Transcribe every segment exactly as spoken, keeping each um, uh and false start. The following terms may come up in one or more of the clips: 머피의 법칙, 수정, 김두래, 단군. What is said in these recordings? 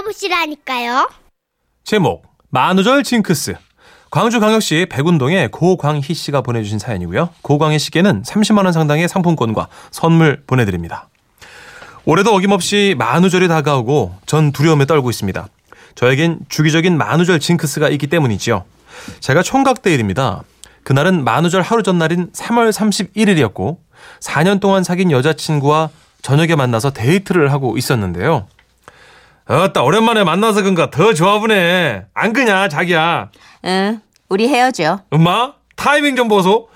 들어보시라니까요. 제목 만우절 징크스. 광주광역시 백운동에 고광희 씨가 보내주신 사연이고요. 고광희 씨께는 삼십만 원 상당의 상품권과 선물 보내드립니다. 올해도 어김없이 만우절이 다가오고 전 두려움에 떨고 있습니다. 저에겐 주기적인 만우절 징크스가 있기 때문이지요. 제가 총각대일입니다. 그날은 만우절 하루 전날인 삼월 삼십일일이었고 사 년 동안 사귄 여자친구와 저녁에 만나서 데이트를 하고 있었는데요. 어따 오랜만에 만나서 그런가 더 좋아보네. 안 그냐 자기야. 응, 우리 헤어져. 엄마 타이밍 좀 보소.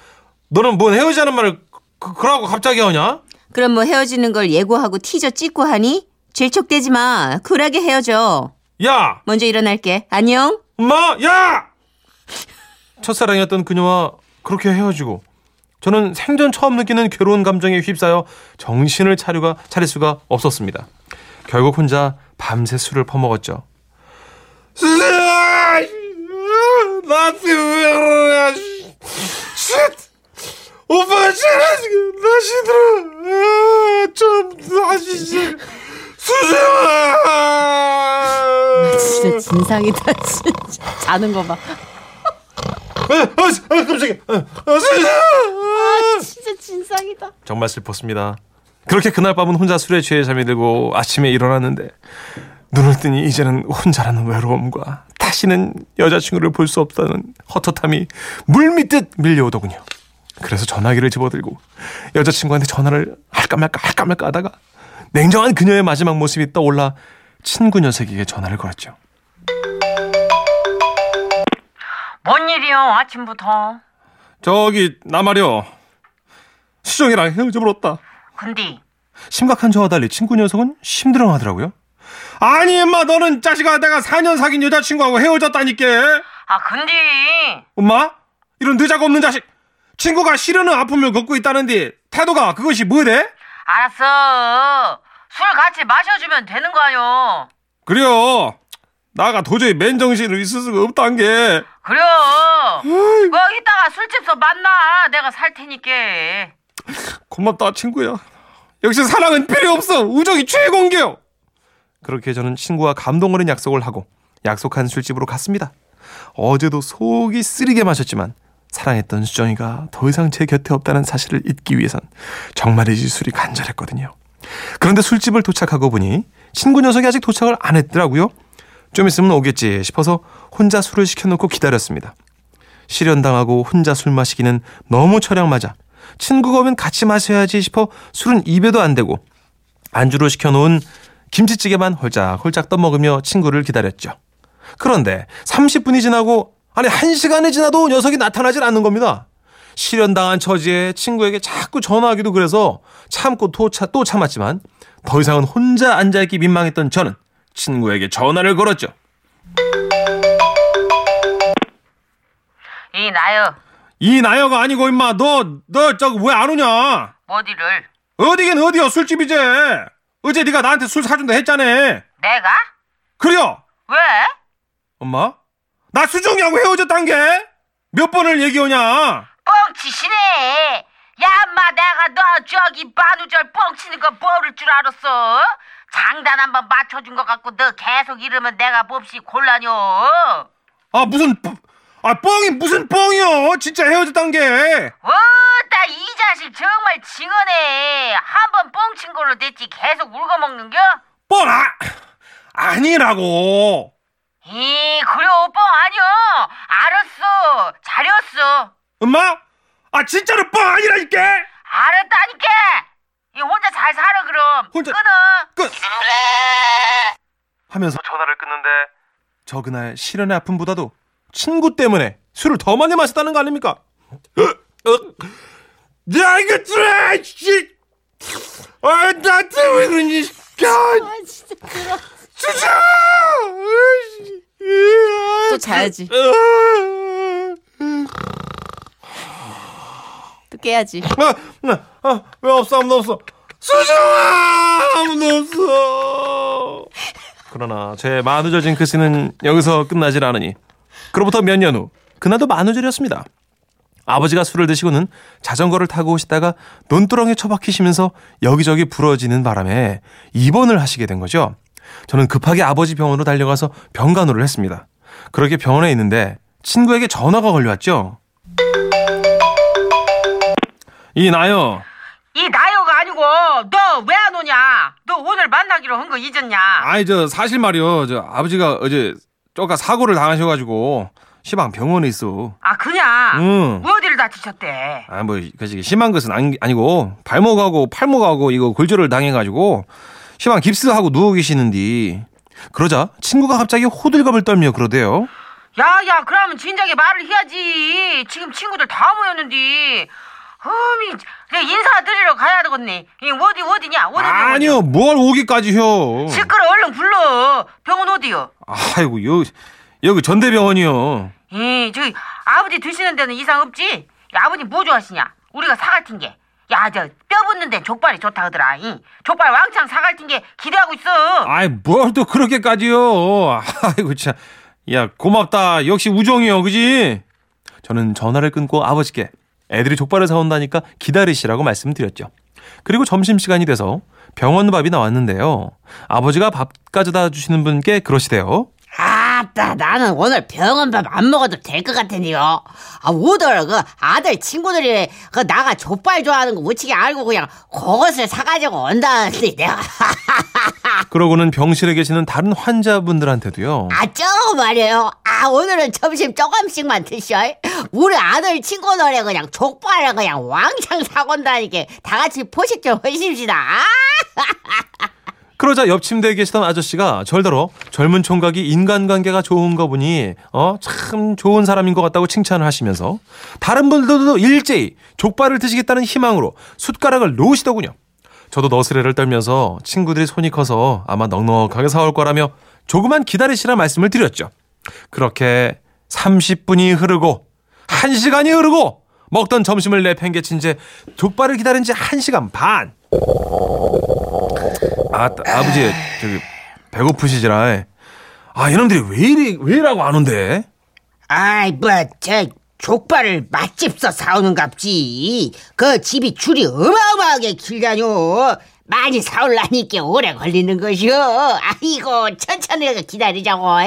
너는 뭔 헤어지자는 말을 그, 그러고 갑자기 하냐? 그럼 뭐 헤어지는 걸 예고하고 티저 찍고 하니? 질척대지 마. 쿨하게 헤어져. 야, 먼저 일어날게. 안녕. 엄마 야. 첫사랑이었던 그녀와 그렇게 헤어지고 저는 생전 처음 느끼는 괴로운 감정에 휩싸여 정신을 차려가, 차릴 수가 없었습니다. 결국 혼자 밤새 술을 퍼먹었죠. 나한테 왜 그러냐. 오빠가 나 시들어. 좀 다시 수정아. 진짜 진상이다. 진짜 자는 거 봐. 아, 아, 깜짝이야. 아, 아, 진짜 진상이다. 정말 슬펐습니다. 그렇게 그날 밤은 혼자 술에 취해 잠이 들고 아침에 일어났는데 눈을 뜨니 이제는 혼자라는 외로움과 다시는 여자친구를 볼 수 없다는 헛헛함이 물밀듯 밀려오더군요. 그래서 전화기를 집어들고 여자친구한테 전화를 할까 말까 할까 말까 하다가 냉정한 그녀의 마지막 모습이 떠올라 친구 녀석에게 전화를 걸었죠. 뭔 일이요 아침부터? 저기 나 말이요, 수정이랑 헤어져 버렸다. 근데 심각한 저와 달리 친구 녀석은 심드렁하더라고요. 아니 인마 너는 자식아, 내가 사 년 사귄 여자친구하고 헤어졌다니까. 아 근데 엄마 이런 느자가 없는 자식. 친구가 싫어하는 아픔을 겪고 있다는데 태도가 그것이 뭐래? 알았어, 술 같이 마셔주면 되는 거요. 그래요, 나가 도저히 맨정신으로 있을 수가 없단 게. 그래요. 뭐 이따가 술집서 만나. 내가 살 테니까. 고맙다 친구야. 역시 사랑은 필요 없어. 우정이 최고인겨. 그렇게 저는 친구와 감동 어린 약속을 하고 약속한 술집으로 갔습니다. 어제도 속이 쓰리게 마셨지만 사랑했던 수정이가 더 이상 제 곁에 없다는 사실을 잊기 위해선 정말이지 술이 간절했거든요. 그런데 술집을 도착하고 보니 친구 녀석이 아직 도착을 안 했더라고요. 좀 있으면 오겠지 싶어서 혼자 술을 시켜놓고 기다렸습니다. 실연당하고 혼자 술 마시기는 너무 철량맞아. 친구가 오면 같이 마셔야지 싶어 술은 입에도 안 대고 안주로 시켜놓은 김치찌개만 홀짝홀짝 떠먹으며 친구를 기다렸죠. 그런데 삼십 분이 지나고 아니 한 시간이 지나도 녀석이 나타나질 않는 겁니다. 실연당한 처지에 친구에게 자꾸 전화하기도 그래서 참고 또, 차, 또 참았지만 더 이상은 혼자 앉아있기 민망했던 저는 친구에게 전화를 걸었죠. 이나여. 이나여가 아니고 임마 너 너 저거 왜 안 오냐? 어디를? 어디긴 어디여, 술집이지. 어제 네가 나한테 술 사준다 했잖아. 내가? 그래요. 왜? 엄마 나 수정이하고 헤어졌단 게 몇 번을 얘기하냐. 뻥치시네. 야 엄마 내가 너 저기 만우절 뻥치는 거 모를 줄 알았어? 장단 한번 맞춰준 것 같고 너 계속 이러면 내가 몹시 곤란요. 아 무슨 아 뻥이 무슨 뻥이요. 진짜 헤어졌단 게. 어따 이 자식 정말 징하네. 한번 뻥친 걸로 됐지 계속 울거먹는겨? 뻥 아, 아니라고. 이 그래요 뻥 아니요. 알았어 잘했어. 엄마 아 진짜로 뻥 아니라니까. 알았다니까. 혼자 잘 살아 그럼. 혼자 끊어. 끊. 하면서 전화를 끊는데 저 그날 실연의 아픔보다도 친구 때문에 술을 더 많이 마셨다는 거 아닙니까? 야 이거 들어. 씨. 아 나한테 왜 그러니. 아 진짜 그래. 진짜. 또 자야지. 또 깨야지. 아, 아, 왜 없어 아무도 없어. 수정아 아무도 없어. 그러나 제 만우절 징크스는 여기서 끝나질 않으니 그로부터 몇 년 후 그날도 만우절이었습니다. 아버지가 술을 드시고는 자전거를 타고 오시다가 논두렁에 처박히시면서 여기저기 부러지는 바람에 입원을 하시게 된 거죠. 저는 급하게 아버지 병원으로 달려가서 병간호를 했습니다. 그렇게 병원에 있는데 친구에게 전화가 걸려왔죠. 이 나요. 이 나요가 아니고 너 왜 안 오냐? 너 오늘 만나기로 한 거 잊었냐? 아니 저 사실 말이요. 저 아버지가 어제 쪼까 사고를 당하셔가지고 시방 병원에 있어. 아 그냥? 응. 뭐 어디를 다치셨대? 아 뭐 그지 심한 것은 아니, 아니고 발목하고 팔목하고 이거 골절을 당해가지고 시방 깁스하고 누워 계시는디. 그러자 친구가 갑자기 호들갑을 떨며 그러대요. 야야 그러면 진작에 말을 해야지. 지금 친구들 다 모였는데. 어미, 내 인사 드리러 가야 되겠네. 이 어디 어디냐? 어디 아니요, 뭘 오기까지요. 시끄러, 얼른 불러. 병원 어디요? 아이고 여기 여기 전대병원이요. 예, 저기 아버지 드시는 데는 이상 없지? 야, 아버지 뭐 좋아하시냐? 우리가 사갈틴 게. 야, 저 뼈 붙는 데 족발이 좋다 하더라. 이 족발 왕창 사갈틴 게 기대하고 있어. 아이, 뭘 또 그렇게까지요? 아이고 참, 야 고맙다. 역시 우정이요, 그지? 저는 전화를 끊고 아버지께. 애들이 족발을 사온다니까 기다리시라고 말씀드렸죠. 그리고 점심시간이 돼서 병원 밥이 나왔는데요. 아버지가 밥 가져다 주시는 분께 그러시대요. 아따 나는 오늘 병원 밥 안 먹어도 될 것 같으니요. 아, 오늘 그 아들 친구들이 그 나가 족발 좋아하는 거 우치게 알고 그냥 그것을 사가지고 온다는데 내가. 그러고는 병실에 계시는 다른 환자분들한테도요. 아 저거 말이에요. 아 오늘은 점심 조금씩만 드셔. 우리 아들 친구들에 그냥 족발을 그냥 왕창 사건다니까 다 같이 포식 좀 하십시다. 그러자 옆 침대에 계시던 아저씨가 절더러 젊은 총각이 인간관계가 좋은가 보니 어 참 좋은 사람인 것 같다고 칭찬을 하시면서 다른 분들도 일제히 족발을 드시겠다는 희망으로 숟가락을 놓으시더군요. 저도 너스레를 떨면서 친구들이 손이 커서 아마 넉넉하게 사올 거라며 조금만 기다리시라 말씀을 드렸죠. 그렇게 삼십 분이 흐르고 한 시간이 흐르고 먹던 점심을 내팽개친 채 족발을 기다린 지 한 시간 반. 아, 아버지 저기 배고프시지라. 아 이놈들이 왜 이리 왜 이라고 안 온대? 아이 뭐 저 족발을 맛집서 사오는갑지. 그 집이 줄이 어마어마하게 길다뇨. 많이 사올라니까 오래 걸리는 것이오. 아이고 천천히 기다리자고. 아, 아,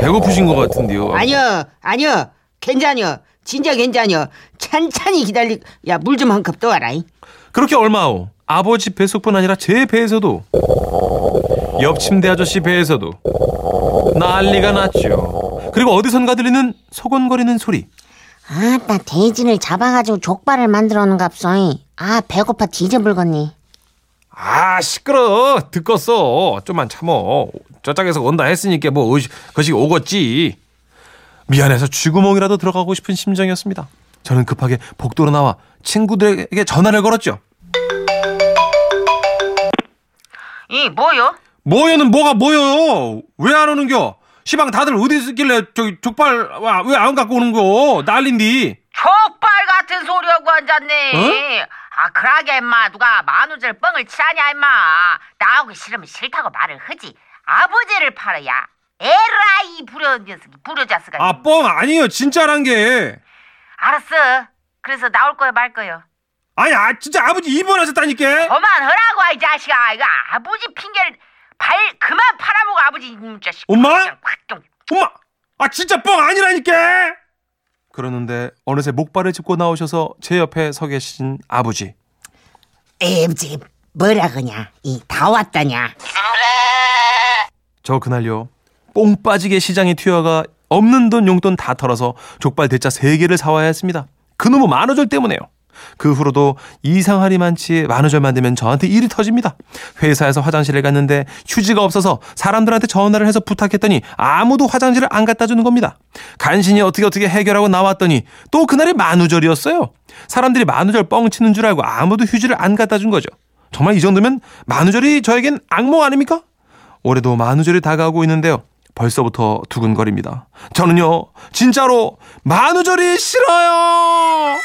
배고프신 것 같은데요. 아니요 아니요 괜찮요. 진짜 괜찮요. 천천히 기다리. 야 물 좀 한 컵 더 와라. 그렇게 얼마 후 아버지 배속뿐 아니라 제 배에서도 옆 침대 아저씨 배에서도 난리가 났죠. 그리고 어디선가 들리는 소곤거리는 소리. 아따 돼지를 잡아가지고 족발을 만들어놓은갑소. 아 배고파 뒤져불겄니. 아 시끄러 듣겄어. 좀만 참어. 저짝에서 온다 했으니까 뭐 그것이 오겄지. 미안해서 쥐구멍이라도 들어가고 싶은 심정이었습니다. 저는 급하게 복도로 나와 친구들에게 전화를 걸었죠. 이 뭐요? 뭐요는 뭐가 뭐요? 왜 안 오는겨? 시방 다들 어디 있길래 저기 족발 왜 안 갖고 오는거? 난린디. 족발 같은 소리하고 앉았네. 어? 아 그러게 인마 누가 만우절 뻥을 치라냐 인마. 나오기 싫으면 싫다고 말을 하지. 아버지를 팔아야 에라이 부려 녀석이 부려 자스가. 아 뻥 아니에요 진짜란 게. 알았어. 그래서 나올 거요 말 거요. 아니, 아, 진짜 아버지 입원하셨다니까. 그만하라고, 이 자식아. 이거 아버지 핑계를 발 그만 팔아먹어, 아버지 이 자식. 엄마? 엄마, 아 진짜 뻥 아니라니까. 그러는데 어느새 목발을 짚고 나오셔서 제 옆에 서 계신 아버지. 에이지 뭐라 그냐? 이 다 왔다냐? 저 그날요 뽕 빠지게 시장에 튀어가 없는 돈 용돈 다 털어서 족발 대짜 세 개를 사와야 했습니다. 그놈의 만우절 때문에요. 그 후로도 이상하리만치 만우절만 되면 저한테 일이 터집니다. 회사에서 화장실에 갔는데 휴지가 없어서 사람들한테 전화를 해서 부탁했더니 아무도 화장실을 안 갖다 주는 겁니다. 간신히 어떻게 어떻게 해결하고 나왔더니 또 그날이 만우절이었어요. 사람들이 만우절 뻥치는 줄 알고 아무도 휴지를 안 갖다 준 거죠. 정말 이 정도면 만우절이 저에겐 악몽 아닙니까? 올해도 만우절이 다가오고 있는데요. 벌써부터 두근거립니다. 저는요 진짜로 만우절이 싫어요.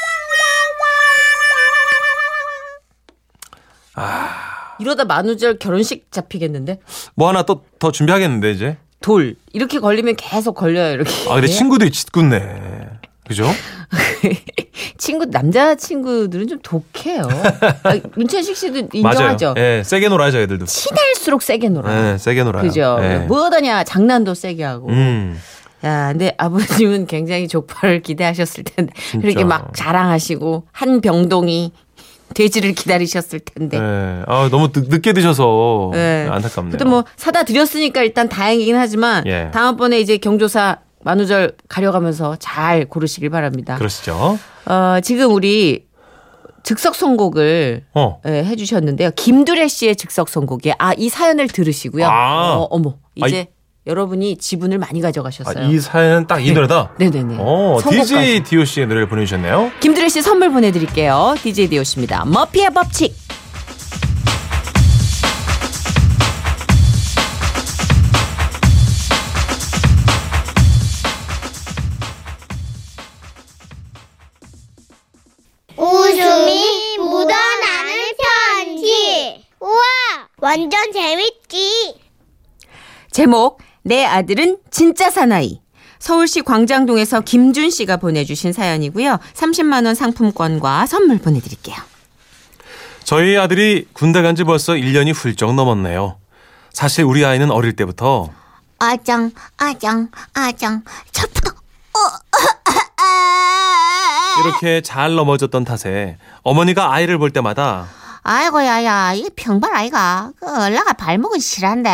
아... 이러다 만우절 결혼식 잡히겠는데? 뭐 하나 또 더 준비하겠는데 이제? 돌 이렇게 걸리면 계속 걸려요 이렇게. 아 근데 친구들이 짓궂네. 그죠? 친구 남자 친구들은 좀 독해요. 문천식 씨도 인정하죠. 예, 세게 놀아야죠, 애들도. 친할수록 세게 놀아요. 예, 세게 놀아요. 그죠? 예. 뭐하다냐 장난도 세게 하고. 음. 야, 근데 아버님은 굉장히 족발을 기대하셨을 텐데 진짜. 그렇게 막 자랑하시고 한 병동이 돼지를 기다리셨을 텐데. 네. 아, 너무 늦, 늦게 드셔서 네. 안타깝네요. 그래도 뭐 사다 드렸으니까 일단 다행이긴 하지만 예. 다음번에 이제 경조사 만우절 가려가면서 잘 고르시길 바랍니다. 그러시죠. 어, 지금 우리 즉석 선곡을 어. 예, 해주셨는데요. 김두래 씨의 즉석 선곡에 아, 이 사연을 들으시고요. 아. 어, 어머 이제. 아, 여러분이 지분을 많이 가져가셨어요. 아, 이 사연은 딱 이 노래다? 네. 네네네. 오, 디제이 디오씨의 노래를 보내주셨네요. 김두래 씨 선물 보내드릴게요. 디제이 디오씨입니다. 머피의 법칙. 웃음이 묻어나는 편지. 우와, 완전 재밌지. 제목 내 아들은 진짜 사나이. 서울시 광장동에서 김준 씨가 보내주신 사연이고요. 삼십만 원 상품권과 선물 보내드릴게요. 저희 아들이 군대 간 지 벌써 일 년이 훌쩍 넘었네요. 사실 우리 아이는 어릴 때부터 아장 아장 아장 차프다 이렇게 잘 넘어졌던 탓에 어머니가 아이를 볼 때마다 아이고 야야 이게 평발 아이가 그 얼라가 발목은 실한데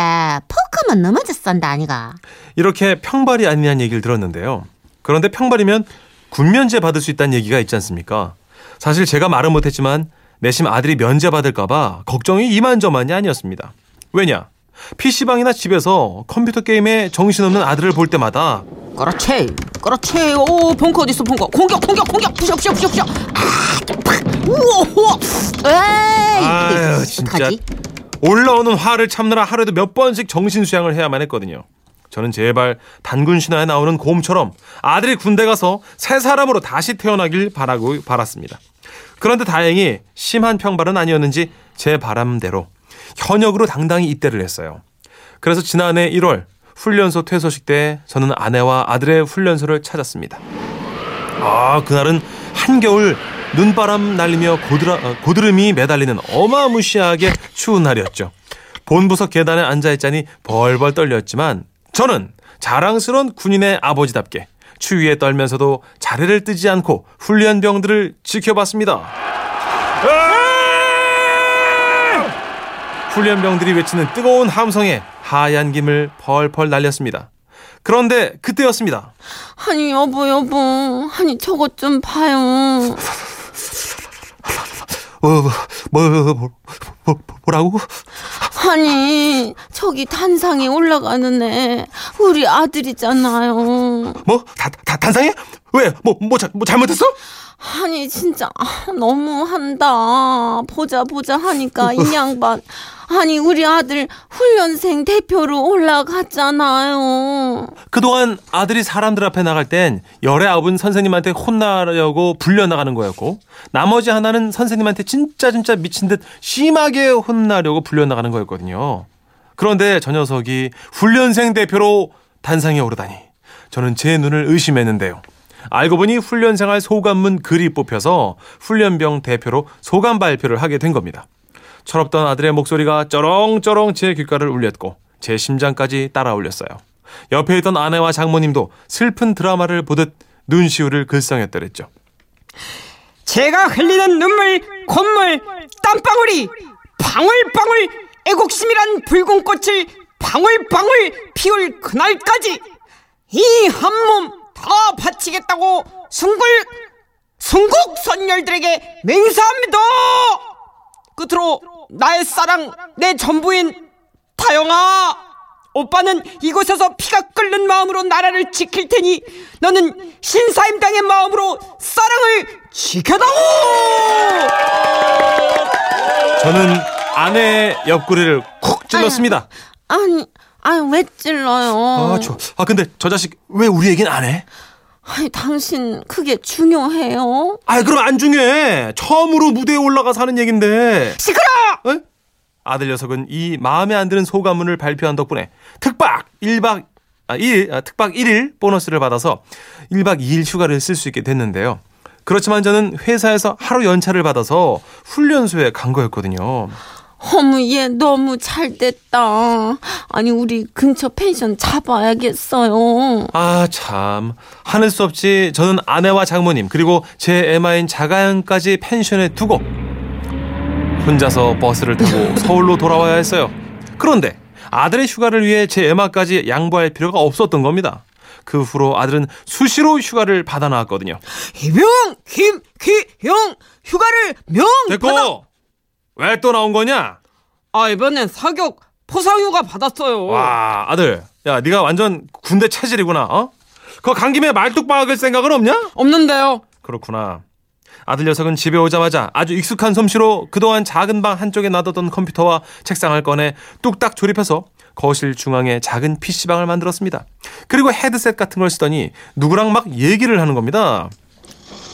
포크면 넘어졌었다 아니가 이렇게 평발이 아니냐는 얘기를 들었는데요. 그런데 평발이면 군면제 받을 수 있다는 얘기가 있지 않습니까? 사실 제가 말은 못했지만 내심 아들이 면제 받을까봐 걱정이 이만저만이 아니었습니다. 왜냐? 피씨방이나 집에서 컴퓨터 게임에 정신없는 아들을 볼 때마다 그렇지 그렇지 오 벙커 어딨어 벙커 공격 공격 공격 부셔 부셔 부셔 부셔 아 우와 에이 아유, 진짜 올라오는 화를 참느라 하루에도 몇 번씩 정신 수양을 해야만 했거든요. 저는 제발 단군 신화에 나오는 곰처럼 아들이 군대 가서 새 사람으로 다시 태어나길 바라고 바랐습니다. 그런데 다행히 심한 평발은 아니었는지 제 바람대로 현역으로 당당히 입대를 했어요. 그래서 지난해 일월 훈련소 퇴소식 때 저는 아내와 아들의 훈련소를 찾았습니다. 아, 그날은 한겨울 눈바람 날리며 고드라, 고드름이 매달리는 어마무시하게 추운 날이었죠. 본부석 계단에 앉아있자니 벌벌 떨렸지만 저는 자랑스러운 군인의 아버지답게 추위에 떨면서도 자리를 뜨지 않고 훈련병들을 지켜봤습니다. 훈련병들이 외치는 뜨거운 함성에 하얀 김을 펄펄 날렸습니다. 그런데 그때였습니다. 아니 여보 여보 아니 저것 좀 봐요. 어, 뭐, 뭐, 뭐, 뭐, 뭐라고? 아니 저기 단상에 올라가는 애 우리 아들이잖아요. 뭐? 다, 다, 단상에? 왜? 뭐, 뭐, 자, 뭐 잘못했어? 아니 진짜 너무한다. 보자 보자 하니까 이 양반 아니 우리 아들 훈련생 대표로 올라갔잖아요. 그동안 아들이 사람들 앞에 나갈 땐 열의 아홉은 선생님한테 혼나려고 불려나가는 거였고 나머지 하나는 선생님한테 진짜 진짜 미친 듯 심하게 혼나려고 불려나가는 거였거든요. 그런데 저 녀석이 훈련생 대표로 단상에 오르다니 저는 제 눈을 의심했는데요. 알고 보니 훈련생활 소감문 글이 뽑혀서 훈련병 대표로 소감 발표를 하게 된 겁니다. 철없던 아들의 목소리가 쩌렁쩌렁 제 귓가를 울렸고 제 심장까지 따라올렸어요. 옆에 있던 아내와 장모님도 슬픈 드라마를 보듯 눈시울을 글썽였더랬죠. 제가 흘리는 눈물, 콧물, 땀방울이 방울방울 애국심이란 붉은 꽃을 방울방울 피울 그날까지 이 한몸 다 바치겠다고 순굴, 순국 선열들에게 맹세합니다. 끝으로 나의 사랑, 내 전부인 다영아, 오빠는 이곳에서 피가 끓는 마음으로 나라를 지킬 테니 너는 신사임당의 마음으로 사랑을 지켜다오. 저는 아내의 옆구리를 콕 찔렀습니다. 아니, 아니. 아니 왜 찔러요? 아, 저, 아 근데 저 자식 왜 우리 얘기는 안 해? 아니 당신 그게 중요해요? 아니 그럼 안 중요해. 처음으로 무대에 올라가서 하는 얘긴데. 시끄러! 응? 아들 녀석은 이 마음에 안 드는 소감문을 발표한 덕분에 특박 일 박 아, 일, 아, 특박 일 일 보너스를 받아서 일 박 이 일 휴가를 쓸 수 있게 됐는데요. 그렇지만 저는 회사에서 하루 연차를 받아서 훈련소에 간 거였거든요. 어머, 얘 너무 잘 됐다. 아니, 우리 근처 펜션 잡아야겠어요. 아, 참. 하늘 수 없이 저는 아내와 장모님 그리고 제 애마인 자가양까지 펜션에 두고 혼자서 버스를 타고 서울로 돌아와야 했어요. 그런데 아들의 휴가를 위해 제 애마까지 양보할 필요가 없었던 겁니다. 그 후로 아들은 수시로 휴가를 받아 나왔거든요. 명, 김, 기, 형, 휴가를 명 됐고. 받아... 왜 또 나온 거냐? 아, 이번엔 사격 포상휴가 받았어요. 와, 아들, 야, 네가 완전 군대 체질이구나. 어? 그거 간 김에 말뚝 박을 생각은 없냐? 없는데요. 그렇구나. 아들 녀석은 집에 오자마자 아주 익숙한 솜씨로 그동안 작은 방 한쪽에 놔뒀던 컴퓨터와 책상을 꺼내 뚝딱 조립해서 거실 중앙에 작은 피씨방을 만들었습니다. 그리고 헤드셋 같은 걸 쓰더니 누구랑 막 얘기를 하는 겁니다.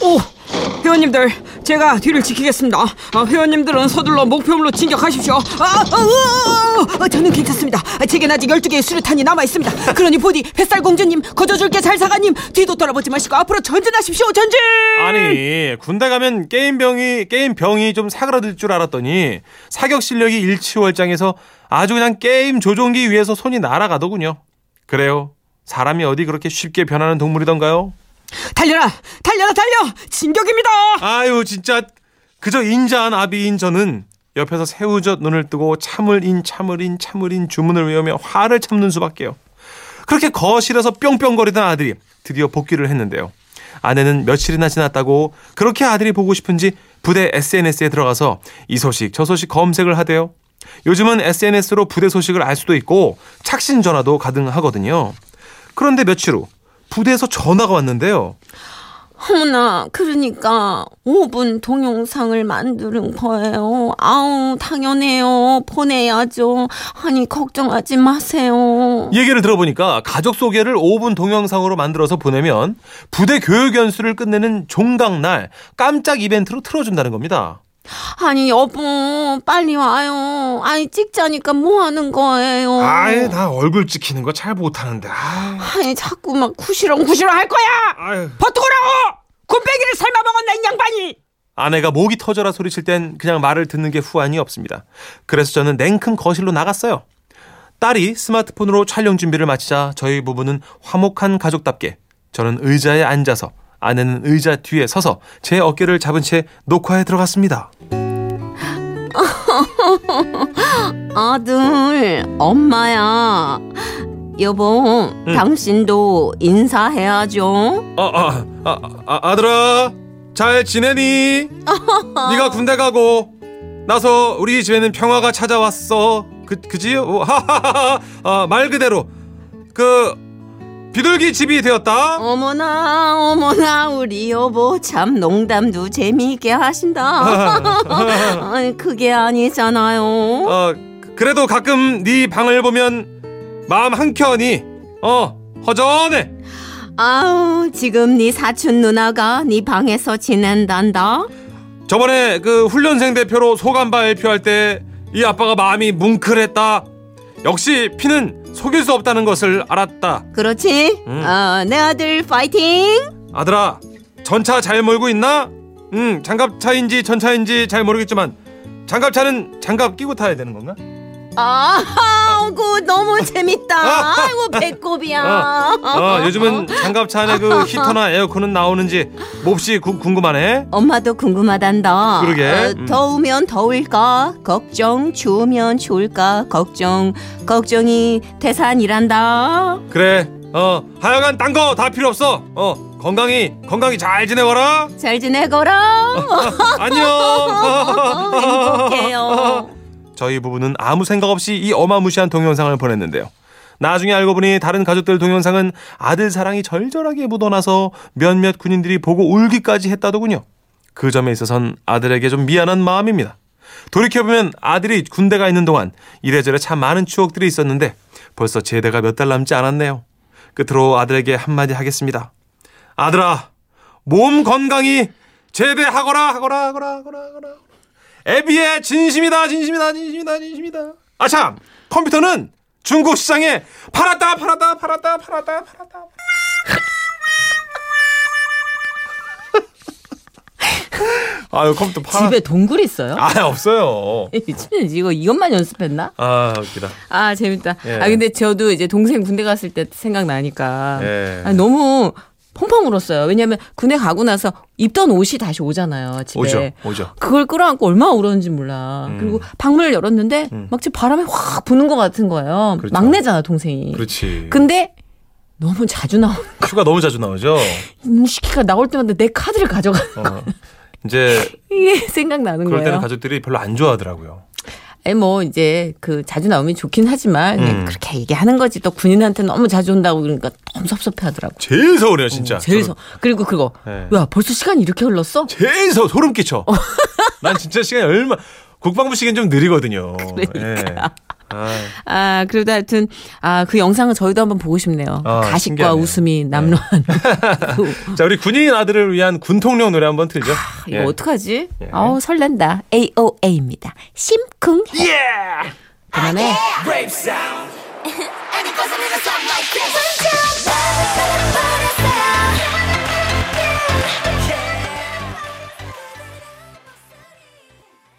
오! 회원님들, 제가 뒤를 지키겠습니다. 아, 회원님들은 서둘러 목표물로 진격하십시오. 아, 아, 아, 저는 괜찮습니다. 제겐 아직 열두 개의 수류탄이 남아있습니다. 그러니 보디 뱃살공주님, 거저줄게 잘사가님, 뒤도 돌아보지 마시고 앞으로 전진하십시오. 전진! 아니, 군대 가면 게임병이 게임병이 좀 사그라들 줄 알았더니 사격실력이 일취월장해서 아주 그냥 게임 조종기 위에서 손이 날아가더군요. 그래요, 사람이 어디 그렇게 쉽게 변하는 동물이던가요? 달려라! 달려라! 달려! 진격입니다! 아유, 진짜 그저 인자한 아비인 저는 옆에서 새우젓 눈을 뜨고 참을인 참을인 참을인 주문을 외우며 화를 참는 수밖에요. 그렇게 거실에서 뿅뿅거리던 아들이 드디어 복귀를 했는데요. 아내는 며칠이나 지났다고 그렇게 아들이 보고 싶은지 부대 에스엔에스에 들어가서 이 소식 저 소식 검색을 하대요. 요즘은 에스엔에스로 부대 소식을 알 수도 있고 착신 전화도 가능하거든요. 그런데 며칠 후 부대에서 전화가 왔는데요. 어머나, 그러니까 오 분 동영상을 만드는 거예요. 아우, 당연해요. 보내야죠. 아니, 걱정하지 마세요. 얘기를 들어보니까 가족 소개를 오 분 동영상으로 만들어서 보내면 부대 교육 연수를 끝내는 종강날 깜짝 이벤트로 틀어준다는 겁니다. 아니, 여보, 빨리 와요. 아니, 찍자니까 뭐 하는 거예요? 아이, 나 얼굴 찍히는 거 잘 못하는데. 아이. 아니, 자꾸 막 구시렁구시렁 할 거야. 버텨오라고! 곰배기를 삶아 먹었나, 이 양반이. 아내가 목이 터져라 소리칠 땐 그냥 말을 듣는 게 후안이 없습니다. 그래서 저는 냉큼 거실로 나갔어요. 딸이 스마트폰으로 촬영 준비를 마치자 저희 부부는 화목한 가족답게 저는 의자에 앉아서, 아내는 의자 뒤에 서서 제 어깨를 잡은 채 녹화에 들어갔습니다. 아들, 엄마야. 여보, 응. 당신도 인사해야죠. 아, 아, 아, 아, 아들아, 잘 지내니? 네가 군대 가고 나서 우리 집에는 평화가 찾아왔어. 그, 그지? 하하하하. 아, 말 그대로 그 비둘기 집이 되었다. 어머나, 어머나, 우리 여보 참 농담도 재미있게 하신다. 아니, 그게 아니잖아요. 어, 그래도 가끔 네 방을 보면 마음 한켠이 어 허전해. 아우, 지금 네 사촌 누나가 네 방에서 지낸단다. 저번에 그 훈련생 대표로 소감 발표할 때 이 아빠가 마음이 뭉클했다. 역시 피는 속일 수 없다는 것을 알았다. 그렇지. 응. 어, 내 아들 파이팅. 아들아, 전차 잘 몰고 있나? 응, 장갑차인지 전차인지 잘 모르겠지만 장갑차는 장갑 끼고 타야 되는 건가? 아이고, 너무 재밌다. 아이고, 배꼽이야. 아, 아, 요즘은 장갑차 안에 그 히터나 에어컨은 나오는지 몹시 구, 궁금하네. 엄마도 궁금하단다. 그러게. 어, 음. 더우면 더울까 걱정, 추우면 추울까 걱정, 걱정이 태산이란다. 그래, 어, 하여간 딴 거 다 필요 없어. 어, 건강히 건강히 잘 지내거라. 잘 지내거라. 안녕. 행복해요. 저희 부부는 아무 생각 없이 이 어마무시한 동영상을 보냈는데요. 나중에 알고 보니 다른 가족들 동영상은 아들 사랑이 절절하게 묻어나서 몇몇 군인들이 보고 울기까지 했다더군요. 그 점에 있어서는 아들에게 좀 미안한 마음입니다. 돌이켜보면 아들이 군대가 있는 동안 이래저래 참 많은 추억들이 있었는데 벌써 제대가 몇 달 남지 않았네요. 끝으로 아들에게 한마디 하겠습니다. 아들아, 몸 건강히 제대하거라 하거라 하거라 하거라 하거라. 애비의 진심이다 진심이다 진심이다 진심이다. 아참, 컴퓨터는 중고 시장에 팔았다 팔았다 팔았다 팔았다 팔았다. 아유 컴퓨터 팔아. 집에 동굴 있어요? 아 없어요. 미친 이거 이것만 연습했나? 아 웃기다. 아 재밌다. 예. 아 근데 저도 이제 동생 군대 갔을 때 생각 나니까 예. 아니, 너무 펑펑 울었어요. 왜냐하면 군에 가고 나서 입던 옷이 다시 오잖아요. 집에. 오죠. 오죠. 그걸 끌어안고 얼마나 울었는지 몰라. 음. 그리고 방문을 열었는데 음. 막 지금 바람이 확 부는 것 같은 거예요. 그렇죠. 막내잖아 동생이. 그렇지. 근데 너무 자주 나오는 거. 큐가 너무 자주 나오죠. 무식이가 나올 때마다 내 카드를 가져가는 어. 거야. 이제 이게 생각나는 그럴 거예요. 그럴 때는 가족들이 별로 안 좋아하더라고요. 에 뭐 이제 그 자주 나오면 좋긴 하지만 음. 그렇게 얘기하는 거지. 또 군인한테 너무 자주 온다고 그러니까 너무 섭섭해하더라고. 제일 서운해요 진짜. 어, 제일 서. 그리고 그거. 네. 야 벌써 시간이 이렇게 흘렀어? 제일 서 소름 끼쳐. 난 진짜 시간이 얼마. 국방부 시간 좀 느리거든요. 그러니까. 네. 아. 아 그래도 하여튼 아 그 영상은 저희도 한번 보고 싶네요. 아, 가식과 신기하네요. 웃음이 남루한. 네. 자 우리 군인 아들을 위한 군통령 노래 한번 틀죠. 아, 이거 예. 어떡하지? 예. 아우 설렌다. 에이오에이입니다. 심쿵. 예. 그만해.